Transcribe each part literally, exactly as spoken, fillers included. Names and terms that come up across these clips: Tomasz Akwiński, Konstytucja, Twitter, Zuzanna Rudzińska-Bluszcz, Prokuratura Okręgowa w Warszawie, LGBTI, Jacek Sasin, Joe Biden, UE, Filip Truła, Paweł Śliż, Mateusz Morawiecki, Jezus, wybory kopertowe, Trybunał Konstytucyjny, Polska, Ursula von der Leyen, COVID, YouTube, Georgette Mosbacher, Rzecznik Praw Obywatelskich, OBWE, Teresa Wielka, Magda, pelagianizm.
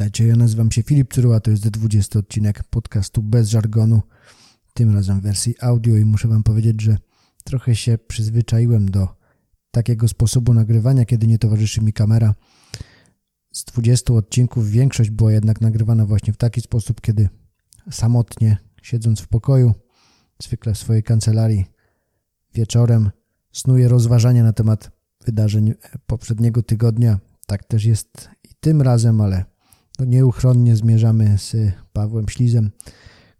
Witajcie, ja nazywam się Filip Truła, to jest dwudziesty odcinek podcastu Bez Żargonu, tym razem w wersji audio i muszę Wam powiedzieć, że trochę się przyzwyczaiłem do takiego sposobu nagrywania, kiedy nie towarzyszy mi kamera. Z dwudziestu odcinków większość była jednak nagrywana właśnie w taki sposób, kiedy samotnie, siedząc w pokoju, zwykle w swojej kancelarii, wieczorem snuję rozważania na temat wydarzeń poprzedniego tygodnia. Tak też jest i tym razem, ale no nieuchronnie zmierzamy z Pawłem Ślizem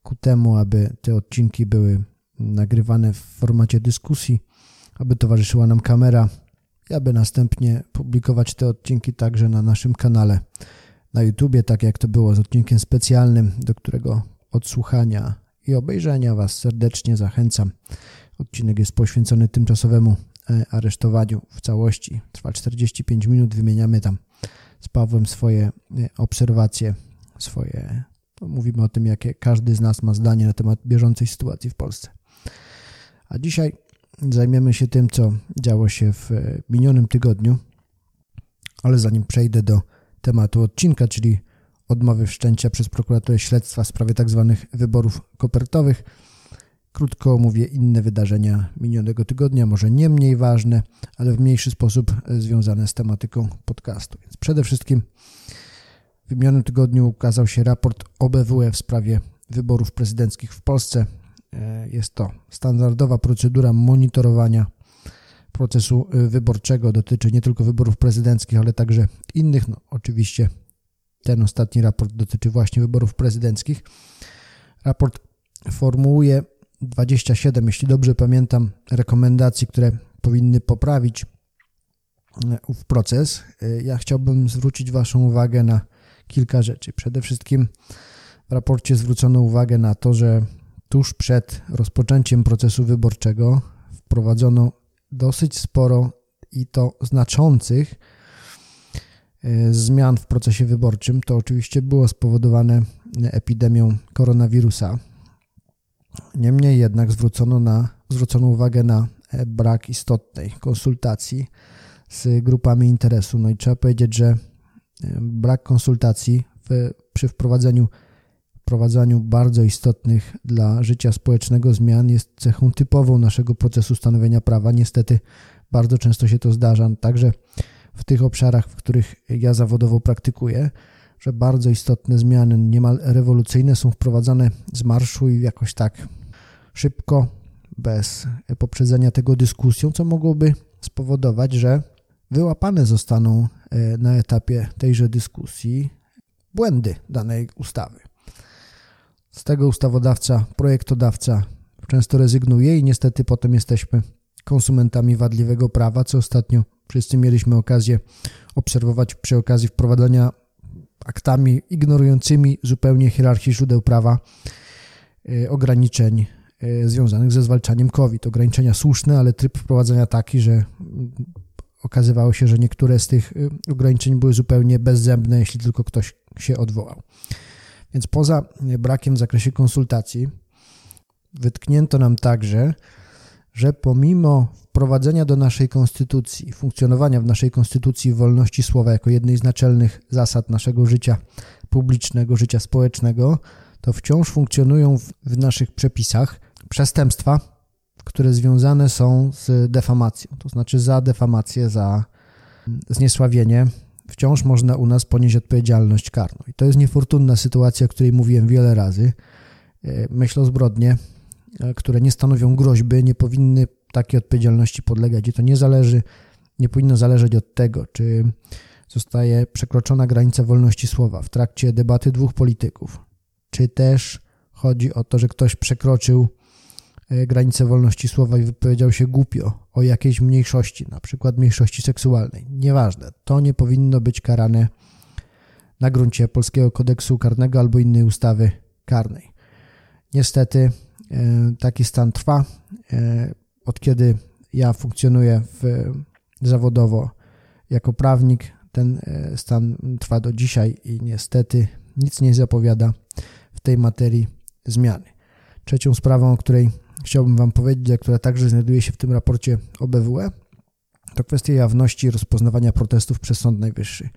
ku temu, aby te odcinki były nagrywane w formacie dyskusji, aby towarzyszyła nam kamera i aby następnie publikować te odcinki także na naszym kanale na YouTubie, tak jak to było z odcinkiem specjalnym, do którego odsłuchania i obejrzenia Was serdecznie zachęcam. Odcinek jest poświęcony tymczasowemu aresztowaniu w całości. Trwa czterdzieści pięć minut, wymieniamy tam z Pawłem swoje obserwacje, swoje... Mówimy o tym, jakie każdy z nas ma zdanie na temat bieżącej sytuacji w Polsce. A dzisiaj zajmiemy się tym, co działo się w minionym tygodniu, ale zanim przejdę do tematu odcinka, czyli odmowy wszczęcia przez prokuraturę śledztwa w sprawie tzw. wyborów kopertowych, krótko omówię inne wydarzenia minionego tygodnia, może nie mniej ważne, ale w mniejszy sposób związane z tematyką podcastu. Więc przede wszystkim w minionym tygodniu ukazał się raport O B W E w sprawie wyborów prezydenckich w Polsce. Jest to standardowa procedura monitorowania procesu wyborczego. Dotyczy nie tylko wyborów prezydenckich, ale także innych. No, oczywiście ten ostatni raport dotyczy właśnie wyborów prezydenckich. Raport formułuje dwadzieścia siedem, jeśli dobrze pamiętam, rekomendacji, które powinny poprawić ów proces. Ja chciałbym zwrócić Waszą uwagę na kilka rzeczy. Przede wszystkim w raporcie zwrócono uwagę na to, że tuż przed rozpoczęciem procesu wyborczego wprowadzono dosyć sporo i to znaczących zmian w procesie wyborczym. To oczywiście było spowodowane epidemią koronawirusa. Niemniej jednak zwrócono, na, zwrócono uwagę na brak istotnej konsultacji z grupami interesu. No i trzeba powiedzieć, że brak konsultacji w, przy wprowadzeniu, wprowadzaniu bardzo istotnych dla życia społecznego zmian jest cechą typową naszego procesu stanowienia prawa. Niestety bardzo często się to zdarza, także w tych obszarach, w których ja zawodowo praktykuję, że bardzo istotne zmiany, niemal rewolucyjne, są wprowadzane z marszu i jakoś tak szybko, bez poprzedzenia tego dyskusją, co mogłoby spowodować, że wyłapane zostaną na etapie tejże dyskusji błędy danej ustawy. Z tego ustawodawca, projektodawca często rezygnuje i niestety potem jesteśmy konsumentami wadliwego prawa, co ostatnio wszyscy mieliśmy okazję obserwować przy okazji wprowadzania aktami ignorującymi zupełnie hierarchię źródeł prawa y, ograniczeń y, związanych ze zwalczaniem COVID. Ograniczenia słuszne, ale tryb wprowadzenia taki, że okazywało się, że niektóre z tych ograniczeń były zupełnie bezzębne, jeśli tylko ktoś się odwołał. Więc poza brakiem w zakresie konsultacji wytknięto nam także, że pomimo wprowadzenia do naszej konstytucji, funkcjonowania w naszej konstytucji wolności słowa jako jednej z naczelnych zasad naszego życia publicznego, życia społecznego, to wciąż funkcjonują w, w naszych przepisach przestępstwa, które związane są z defamacją, to znaczy za defamację, za zniesławienie wciąż można u nas ponieść odpowiedzialność karną. I to jest niefortunna sytuacja, o której mówiłem wiele razy. Myślę o zbrodnie, które nie stanowią groźby, nie powinny takiej odpowiedzialności podlegać i to nie zależy, nie powinno zależeć od tego, czy zostaje przekroczona granica wolności słowa w trakcie debaty dwóch polityków, czy też chodzi o to, że ktoś przekroczył granicę wolności słowa i wypowiedział się głupio o jakiejś mniejszości, na przykład mniejszości seksualnej. Nieważne, to nie powinno być karane na gruncie polskiego kodeksu karnego albo innej ustawy karnej. Niestety taki stan trwa. Od kiedy ja funkcjonuję w, zawodowo jako prawnik, ten stan trwa do dzisiaj i niestety nic nie zapowiada w tej materii zmiany. Trzecią sprawą, o której chciałbym Wam powiedzieć, a która także znajduje się w tym raporcie O B W E, to kwestia jawności rozpoznawania protestów przez Sąd Najwyższy.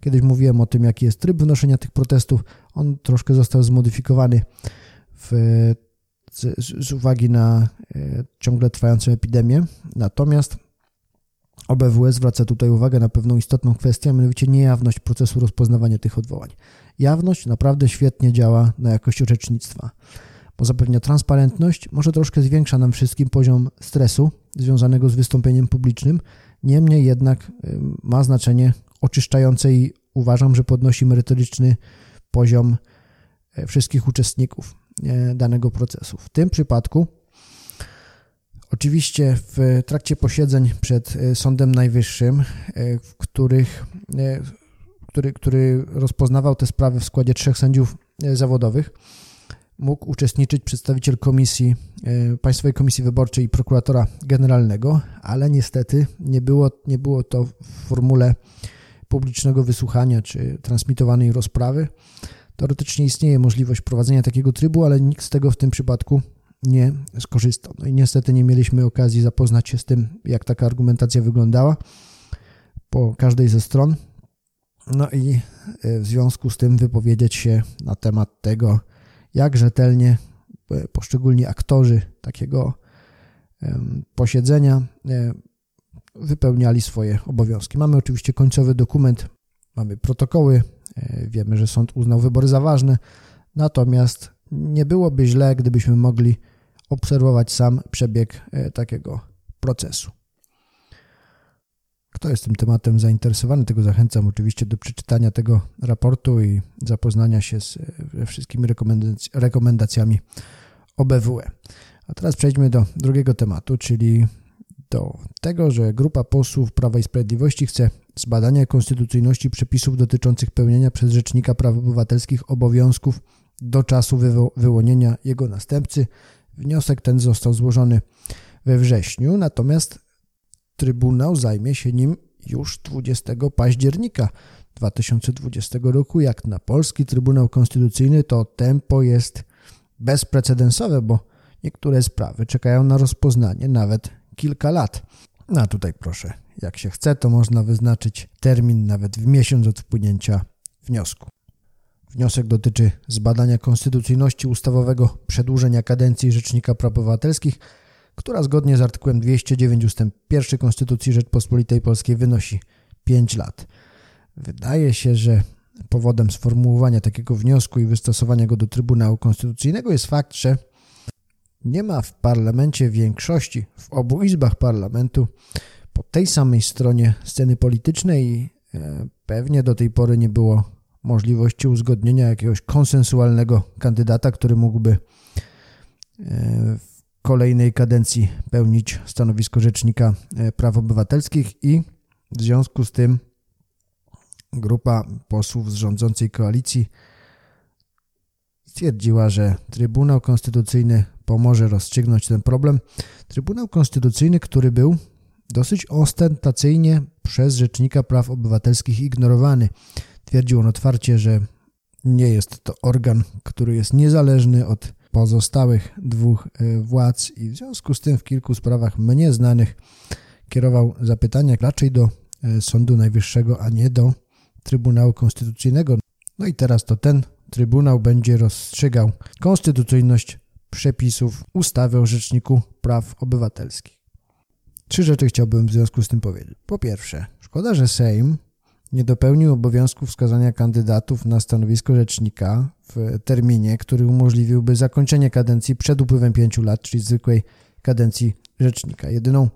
Kiedyś mówiłem o tym, jaki jest tryb wnoszenia tych protestów. On troszkę został zmodyfikowany w, z, z uwagi na ciągle trwającą epidemię. Natomiast O B W E zwraca tutaj uwagę na pewną istotną kwestię, a mianowicie niejawność procesu rozpoznawania tych odwołań. Jawność naprawdę świetnie działa na jakość orzecznictwa, bo zapewnia transparentność, może troszkę zwiększa nam wszystkim poziom stresu związanego z wystąpieniem publicznym, niemniej jednak ma znaczenie oczyszczające i uważam, że podnosi merytoryczny poziom wszystkich uczestników danego procesu. W tym przypadku oczywiście w trakcie posiedzeń przed Sądem Najwyższym, w których, który, który rozpoznawał te sprawy w składzie trzech sędziów zawodowych, mógł uczestniczyć przedstawiciel komisji, Państwowej Komisji Wyborczej i Prokuratora Generalnego, ale niestety nie było, nie było to w formule publicznego wysłuchania czy transmitowanej rozprawy. Teoretycznie istnieje możliwość prowadzenia takiego trybu, ale nikt z tego w tym przypadku nie skorzystał. No i niestety nie mieliśmy okazji zapoznać się z tym, jak taka argumentacja wyglądała po każdej ze stron. No i w związku z tym wypowiedzieć się na temat tego, jak rzetelnie poszczególni aktorzy takiego posiedzenia wypełniali swoje obowiązki. Mamy oczywiście końcowy dokument, mamy protokoły, wiemy, że sąd uznał wybory za ważne, natomiast nie byłoby źle, gdybyśmy mogli obserwować sam przebieg takiego procesu. Kto jest tym tematem zainteresowany, tego zachęcam oczywiście do przeczytania tego raportu i zapoznania się z wszystkimi rekomendac- rekomendacjami O B W E. A teraz przejdźmy do drugiego tematu, czyli do tego, że grupa posłów Prawa i Sprawiedliwości chce zbadania konstytucyjności przepisów dotyczących pełnienia przez Rzecznika Praw Obywatelskich obowiązków do czasu wywo- wyłonienia jego następcy. Wniosek ten został złożony we wrześniu, natomiast Trybunał zajmie się nim już dwudziestego października dwa tysiące dwudziestego roku. Jak na polski Trybunał Konstytucyjny, to tempo jest bezprecedensowe, bo niektóre sprawy czekają na rozpoznanie nawet kilka lat. No a tutaj proszę, jak się chce, to można wyznaczyć termin nawet w miesiąc od wpłynięcia wniosku. Wniosek dotyczy zbadania konstytucyjności ustawowego przedłużenia kadencji Rzecznika Praw Obywatelskich, która zgodnie z artykułem dwieście dziewięć ust. pierwszy Konstytucji Rzeczpospolitej Polskiej wynosi pięć lat. Wydaje się, że powodem sformułowania takiego wniosku i wystosowania go do Trybunału Konstytucyjnego jest fakt, że nie ma w parlamencie większości, w obu izbach parlamentu, po tej samej stronie sceny politycznej i pewnie do tej pory nie było możliwości uzgodnienia jakiegoś konsensualnego kandydata, który mógłby w kolejnej kadencji pełnić stanowisko Rzecznika Praw Obywatelskich i w związku z tym grupa posłów z rządzącej koalicji stwierdziła, że Trybunał Konstytucyjny pomoże rozstrzygnąć ten problem. Trybunał Konstytucyjny, który był dosyć ostentacyjnie przez Rzecznika Praw Obywatelskich ignorowany. Twierdził on otwarcie, że nie jest to organ, który jest niezależny od pozostałych dwóch władz i w związku z tym w kilku sprawach mnie znanych kierował zapytania raczej do Sądu Najwyższego, a nie do Trybunału Konstytucyjnego. No i teraz to ten Trybunał będzie rozstrzygał konstytucyjność przepisów ustawy o Rzeczniku Praw Obywatelskich. Trzy rzeczy chciałbym w związku z tym powiedzieć. Po pierwsze, szkoda, że Sejm nie dopełnił obowiązku wskazania kandydatów na stanowisko rzecznika w terminie, który umożliwiłby zakończenie kadencji przed upływem pięciu lat, czyli zwykłej kadencji rzecznika. Jedyną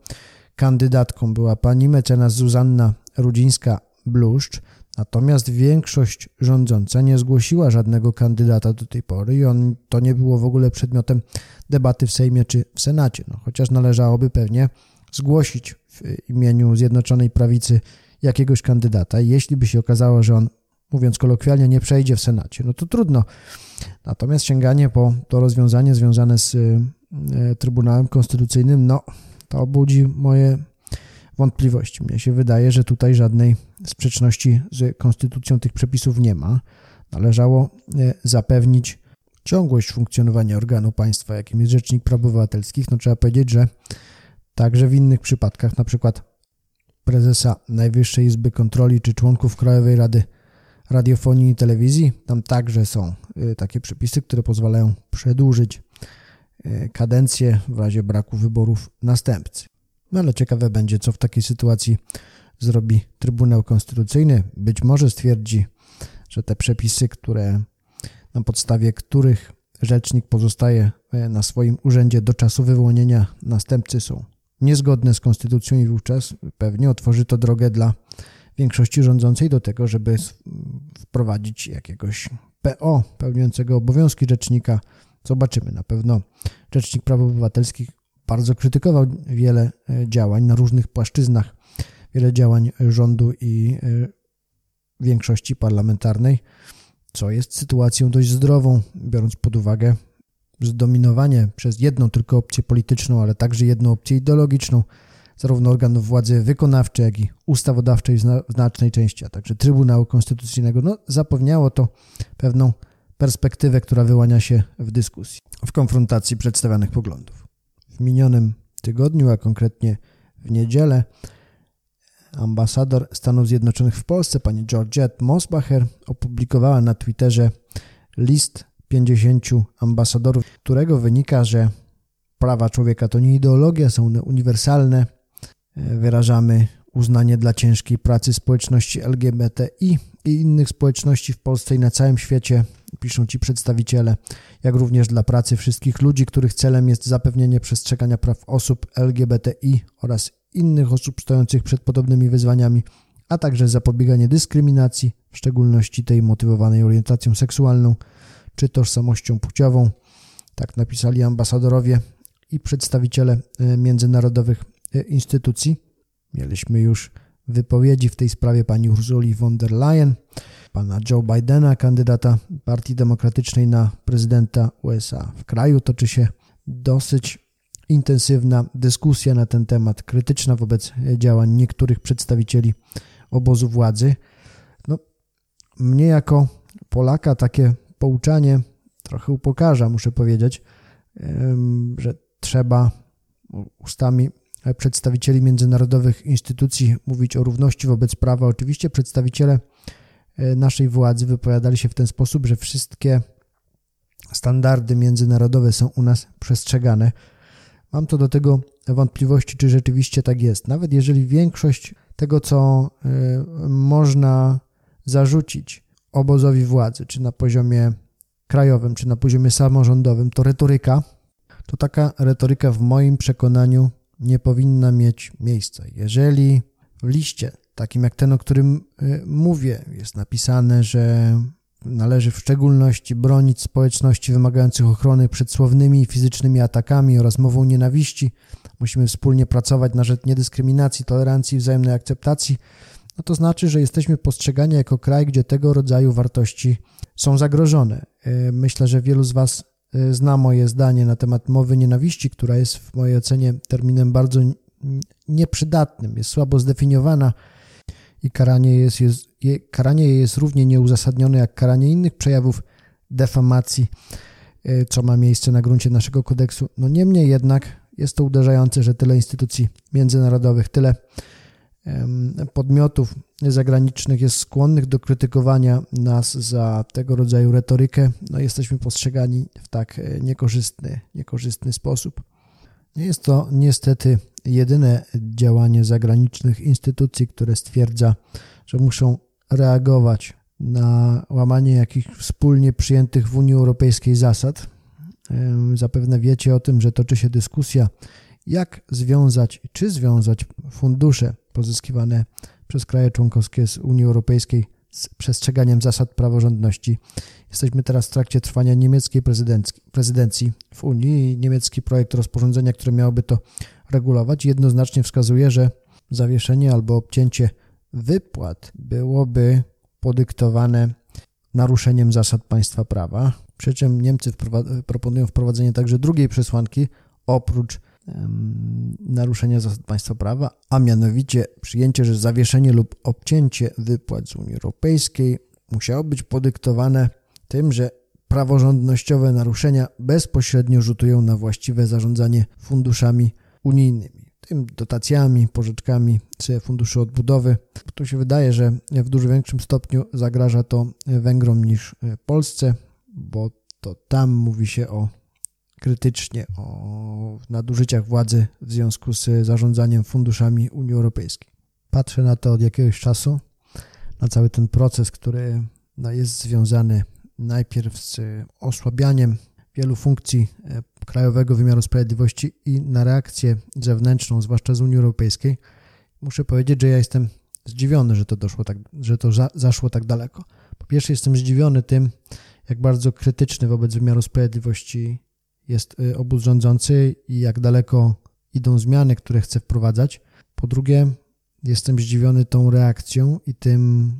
kandydatką była pani mecenas Zuzanna Rudzińska-Bluszcz, natomiast większość rządząca nie zgłosiła żadnego kandydata do tej pory i on, to nie było w ogóle przedmiotem debaty w Sejmie czy w Senacie, no, chociaż należałoby pewnie zgłosić w imieniu Zjednoczonej Prawicy jakiegoś kandydata. Jeśli by się okazało, że on, mówiąc kolokwialnie, nie przejdzie w Senacie, no to trudno. Natomiast sięganie po to rozwiązanie związane z Trybunałem Konstytucyjnym, no to budzi moje wątpliwości. Mnie się wydaje, że tutaj żadnej sprzeczności z konstytucją tych przepisów nie ma. Należało zapewnić ciągłość funkcjonowania organu państwa, jakim jest Rzecznik Praw Obywatelskich. No trzeba powiedzieć, że także w innych przypadkach, na przykład prezesa Najwyższej Izby Kontroli czy członków Krajowej Rady Radiofonii i Telewizji. Tam także są takie przepisy, które pozwalają przedłużyć kadencję w razie braku wyborów następcy. No ale ciekawe będzie, co w takiej sytuacji zrobi Trybunał Konstytucyjny. Być może stwierdzi, że te przepisy, które na podstawie których rzecznik pozostaje na swoim urzędzie do czasu wyłonienia następcy, są niezgodne z konstytucją i wówczas pewnie otworzy to drogę dla większości rządzącej do tego, żeby wprowadzić jakiegoś P O pełniącego obowiązki rzecznika. Zobaczymy. Na pewno Rzecznik Praw Obywatelskich bardzo krytykował wiele działań na różnych płaszczyznach, wiele działań rządu i większości parlamentarnej, co jest sytuacją dość zdrową, biorąc pod uwagę zdominowanie przez jedną tylko opcję polityczną, ale także jedną opcję ideologiczną, zarówno organów władzy wykonawczej, jak i ustawodawczej w znacznej części, a także Trybunału Konstytucyjnego. No, zapewniało to pewną perspektywę, która wyłania się w dyskusji, w konfrontacji przedstawianych poglądów. W minionym tygodniu, a konkretnie w niedzielę, ambasador Stanów Zjednoczonych w Polsce, pani Georgette Mosbacher, opublikowała na Twitterze list pięćdziesięciu ambasadorów, z którego wynika, że prawa człowieka to nie ideologia, są one uniwersalne. Wyrażamy uznanie dla ciężkiej pracy społeczności L G B T I i innych społeczności w Polsce i na całym świecie, piszą ci przedstawiciele, jak również dla pracy wszystkich ludzi, których celem jest zapewnienie przestrzegania praw osób L G B T I oraz innych osób stojących przed podobnymi wyzwaniami, a także zapobieganie dyskryminacji, w szczególności tej motywowanej orientacją seksualną czy tożsamością płciową. Tak napisali ambasadorowie i przedstawiciele międzynarodowych instytucji. Mieliśmy już wypowiedzi w tej sprawie pani Ursuli von der Leyen, pana Joe Bidena, kandydata Partii Demokratycznej na prezydenta U S A. W kraju toczy się dosyć intensywna dyskusja na ten temat, krytyczna wobec działań niektórych przedstawicieli obozu władzy. No, mnie jako Polaka takie pouczanie trochę upokarza, muszę powiedzieć, że trzeba ustami przedstawicieli międzynarodowych instytucji mówić o równości wobec prawa. Oczywiście przedstawiciele naszej władzy wypowiadali się w ten sposób, że wszystkie standardy międzynarodowe są u nas przestrzegane. Mam to do tego wątpliwości, czy rzeczywiście tak jest. Nawet jeżeli większość tego, co można zarzucić obozowi władzy, czy na poziomie krajowym, czy na poziomie samorządowym, to retoryka, to taka retoryka w moim przekonaniu nie powinna mieć miejsca. Jeżeli w liście, takim jak ten, o którym mówię, jest napisane, że należy w szczególności bronić społeczności wymagających ochrony przed słownymi i fizycznymi atakami oraz mową nienawiści, musimy wspólnie pracować na rzecz niedyskryminacji, tolerancji i wzajemnej akceptacji, no to znaczy, że jesteśmy postrzegani jako kraj, gdzie tego rodzaju wartości są zagrożone. Myślę, że wielu z Was zna moje zdanie na temat mowy nienawiści, która jest w mojej ocenie terminem bardzo nieprzydatnym, jest słabo zdefiniowana i karanie jest, jest, karanie jest równie nieuzasadnione jak karanie innych przejawów defamacji, co ma miejsce na gruncie naszego kodeksu. No niemniej jednak jest to uderzające, że tyle instytucji międzynarodowych, tyle podmiotów zagranicznych jest skłonnych do krytykowania nas za tego rodzaju retorykę. No, jesteśmy postrzegani w tak niekorzystny, niekorzystny sposób. Nie jest to niestety jedyne działanie zagranicznych instytucji, które stwierdza, że muszą reagować na łamanie jakichś wspólnie przyjętych w Unii Europejskiej zasad. Zapewne wiecie o tym, że toczy się dyskusja, jak związać, czy związać fundusze pozyskiwane przez kraje członkowskie z Unii Europejskiej z przestrzeganiem zasad praworządności. Jesteśmy teraz w trakcie trwania niemieckiej prezydencji w Unii i niemiecki projekt rozporządzenia, które miałoby to regulować, jednoznacznie wskazuje, że zawieszenie albo obcięcie wypłat byłoby podyktowane naruszeniem zasad państwa prawa. Przy czym Niemcy wprowadza, proponują wprowadzenie także drugiej przesłanki oprócz naruszenia zasad państwa prawa, a mianowicie przyjęcie, że zawieszenie lub obcięcie wypłat z Unii Europejskiej musiało być podyktowane tym, że praworządnościowe naruszenia bezpośrednio rzutują na właściwe zarządzanie funduszami unijnymi. tym dotacjami, pożyczkami z Funduszu Odbudowy. Tu się wydaje, że w dużo większym stopniu zagraża to Węgrom niż Polsce, bo to tam mówi się o krytycznie o nadużyciach władzy w związku z zarządzaniem funduszami Unii Europejskiej. Patrzę na to od jakiegoś czasu, na cały ten proces, który no, jest związany najpierw z osłabianiem wielu funkcji Krajowego Wymiaru Sprawiedliwości i na reakcję zewnętrzną, zwłaszcza z Unii Europejskiej. Muszę powiedzieć, że ja jestem zdziwiony, że to doszło tak, że to za, zaszło tak daleko. Po pierwsze, jestem zdziwiony tym, jak bardzo krytyczny wobec wymiaru sprawiedliwości jest obóz rządzący i jak daleko idą zmiany, które chce wprowadzać. Po drugie, jestem zdziwiony tą reakcją i tym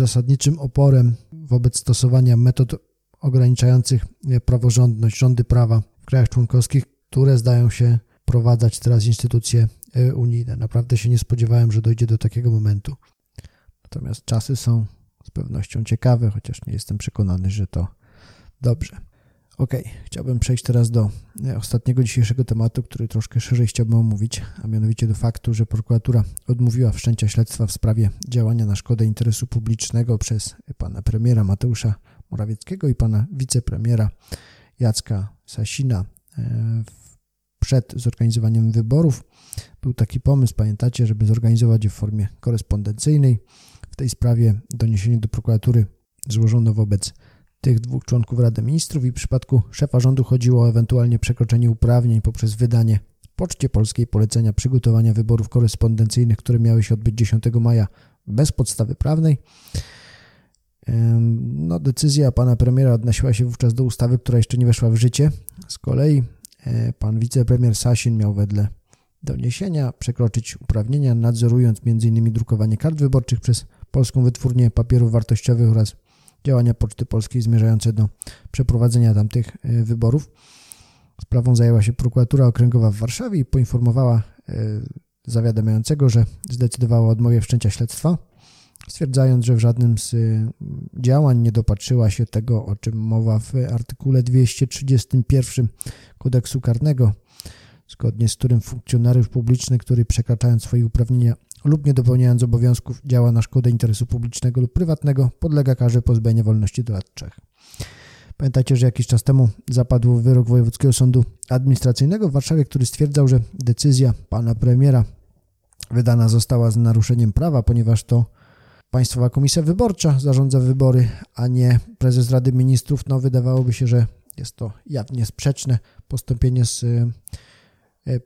zasadniczym oporem wobec stosowania metod ograniczających praworządność, rządy prawa w krajach członkowskich, które zdają się wprowadzać teraz instytucje unijne. Naprawdę się nie spodziewałem, że dojdzie do takiego momentu. Natomiast czasy są z pewnością ciekawe, chociaż nie jestem przekonany, że to dobrze. Okej, okay. Chciałbym przejść teraz do ostatniego dzisiejszego tematu, który troszkę szerzej chciałbym omówić, a mianowicie do faktu, że prokuratura odmówiła wszczęcia śledztwa w sprawie działania na szkodę interesu publicznego przez pana premiera Mateusza Morawieckiego i pana wicepremiera Jacka Sasina przed zorganizowaniem wyborów. Był taki pomysł, pamiętacie, żeby zorganizować je w formie korespondencyjnej. W tej sprawie doniesienie do prokuratury złożono wobec tych dwóch członków Rady Ministrów i w przypadku szefa rządu chodziło o ewentualnie przekroczenie uprawnień poprzez wydanie Poczcie Polskiej polecenia przygotowania wyborów korespondencyjnych, które miały się odbyć dziesiątego maja bez podstawy prawnej. No, decyzja pana premiera odnosiła się wówczas do ustawy, która jeszcze nie weszła w życie. Z kolei pan wicepremier Sasin miał wedle doniesienia przekroczyć uprawnienia, nadzorując między innymi drukowanie kart wyborczych przez Polską Wytwórnię Papierów Wartościowych oraz działania Poczty Polskiej zmierzające do przeprowadzenia tamtych wyborów. Sprawą zajęła się Prokuratura Okręgowa w Warszawie i poinformowała zawiadamiającego, że zdecydowała o odmowie wszczęcia śledztwa, stwierdzając, że w żadnym z działań nie dopatrzyła się tego, o czym mowa w artykule dwieście trzydziestym pierwszym Kodeksu Karnego, zgodnie z którym funkcjonariusz publiczny, który przekraczając swoje uprawnienia lub nie dopełniając obowiązków działa na szkodę interesu publicznego lub prywatnego, podlega karze pozbawienia wolności do lat trzech. Pamiętajcie, że jakiś czas temu zapadł wyrok Wojewódzkiego Sądu Administracyjnego w Warszawie, który stwierdzał, że decyzja pana premiera wydana została z naruszeniem prawa, ponieważ to Państwowa Komisja Wyborcza zarządza wybory, a nie prezes Rady Ministrów. No wydawałoby się, że jest to jawnie sprzeczne postąpienie z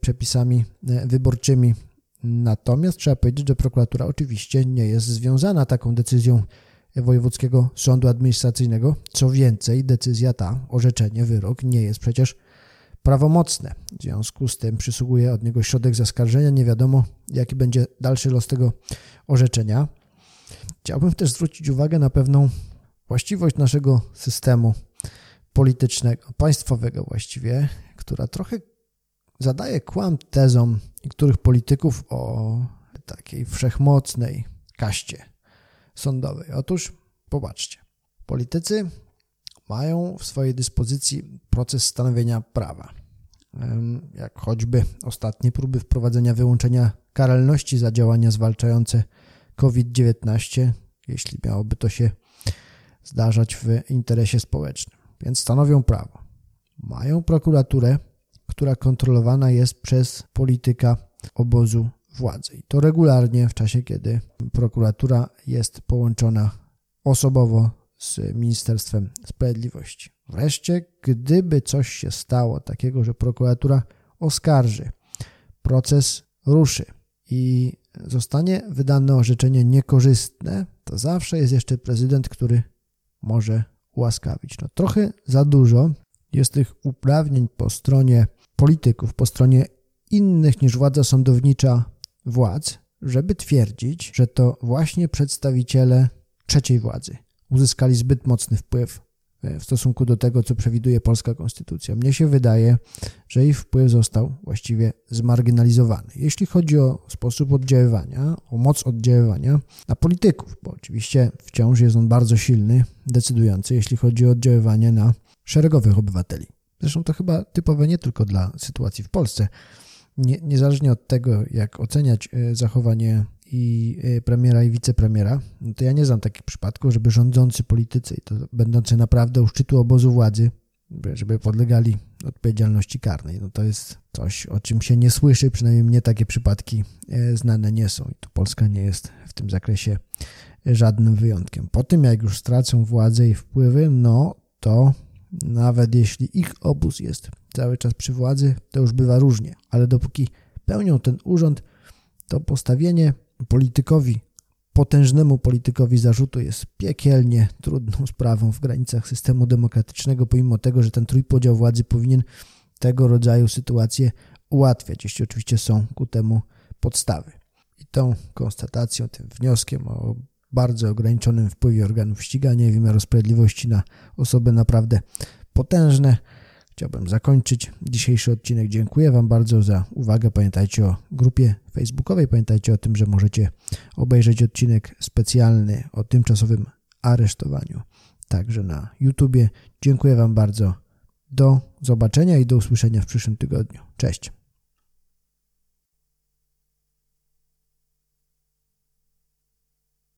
przepisami wyborczymi. Natomiast trzeba powiedzieć, że prokuratura oczywiście nie jest związana taką decyzją Wojewódzkiego Sądu Administracyjnego. Co więcej, decyzja ta, orzeczenie, wyrok nie jest przecież prawomocne. W związku z tym przysługuje od niego środek zaskarżenia. Nie wiadomo, jaki będzie dalszy los tego orzeczenia. Chciałbym też zwrócić uwagę na pewną właściwość naszego systemu politycznego, państwowego właściwie, która trochę zadaje kłam tezom niektórych polityków o takiej wszechmocnej kaście sądowej. Otóż popatrzcie, politycy mają w swojej dyspozycji proces stanowienia prawa, jak choćby ostatnie próby wprowadzenia wyłączenia karalności za działania zwalczające kowid dziewiętnaście, jeśli miałoby to się zdarzać w interesie społecznym. Więc stanowią prawo. Mają prokuraturę, która kontrolowana jest przez polityka obozu władzy. I to regularnie w czasie, kiedy prokuratura jest połączona osobowo z Ministerstwem Sprawiedliwości. Wreszcie, gdyby coś się stało takiego, że prokuratura oskarży, proces ruszy i zostanie wydane orzeczenie niekorzystne, to zawsze jest jeszcze prezydent, który może ułaskawić. No trochę za dużo jest tych uprawnień po stronie polityków, po stronie innych niż władza sądownicza władz, żeby twierdzić, że to właśnie przedstawiciele trzeciej władzy uzyskali zbyt mocny wpływ w stosunku do tego, co przewiduje polska konstytucja. Mnie się wydaje, że ich wpływ został właściwie zmarginalizowany. Jeśli chodzi o sposób oddziaływania, o moc oddziaływania na polityków, bo oczywiście wciąż jest on bardzo silny, decydujący, jeśli chodzi o oddziaływanie na szeregowych obywateli. Zresztą to chyba typowe nie tylko dla sytuacji w Polsce, nie, niezależnie od tego, jak oceniać zachowanie i premiera i wicepremiera, no to ja nie znam takich przypadków, żeby rządzący politycy, to będący naprawdę u szczytu obozu władzy, żeby podlegali odpowiedzialności karnej. No to jest coś, o czym się nie słyszy, przynajmniej mnie takie przypadki znane nie są. I to Polska nie jest w tym zakresie żadnym wyjątkiem. Po tym, jak już stracą władzę i wpływy, no to nawet jeśli ich obóz jest cały czas przy władzy, to już bywa różnie. Ale dopóki pełnią ten urząd, to postawienie politykowi, potężnemu politykowi zarzutu jest piekielnie trudną sprawą w granicach systemu demokratycznego, pomimo tego, że ten trójpodział władzy powinien tego rodzaju sytuacje ułatwiać, jeśli oczywiście są ku temu podstawy. I tą konstatacją, tym wnioskiem o bardzo ograniczonym wpływie organów ścigania i wymiaru sprawiedliwości na osoby naprawdę potężne chciałbym zakończyć dzisiejszy odcinek. Dziękuję Wam bardzo za uwagę. Pamiętajcie o grupie facebookowej. Pamiętajcie o tym, że możecie obejrzeć odcinek specjalny o tymczasowym aresztowaniu także na YouTubie. Dziękuję Wam bardzo. Do zobaczenia i do usłyszenia w przyszłym tygodniu. Cześć.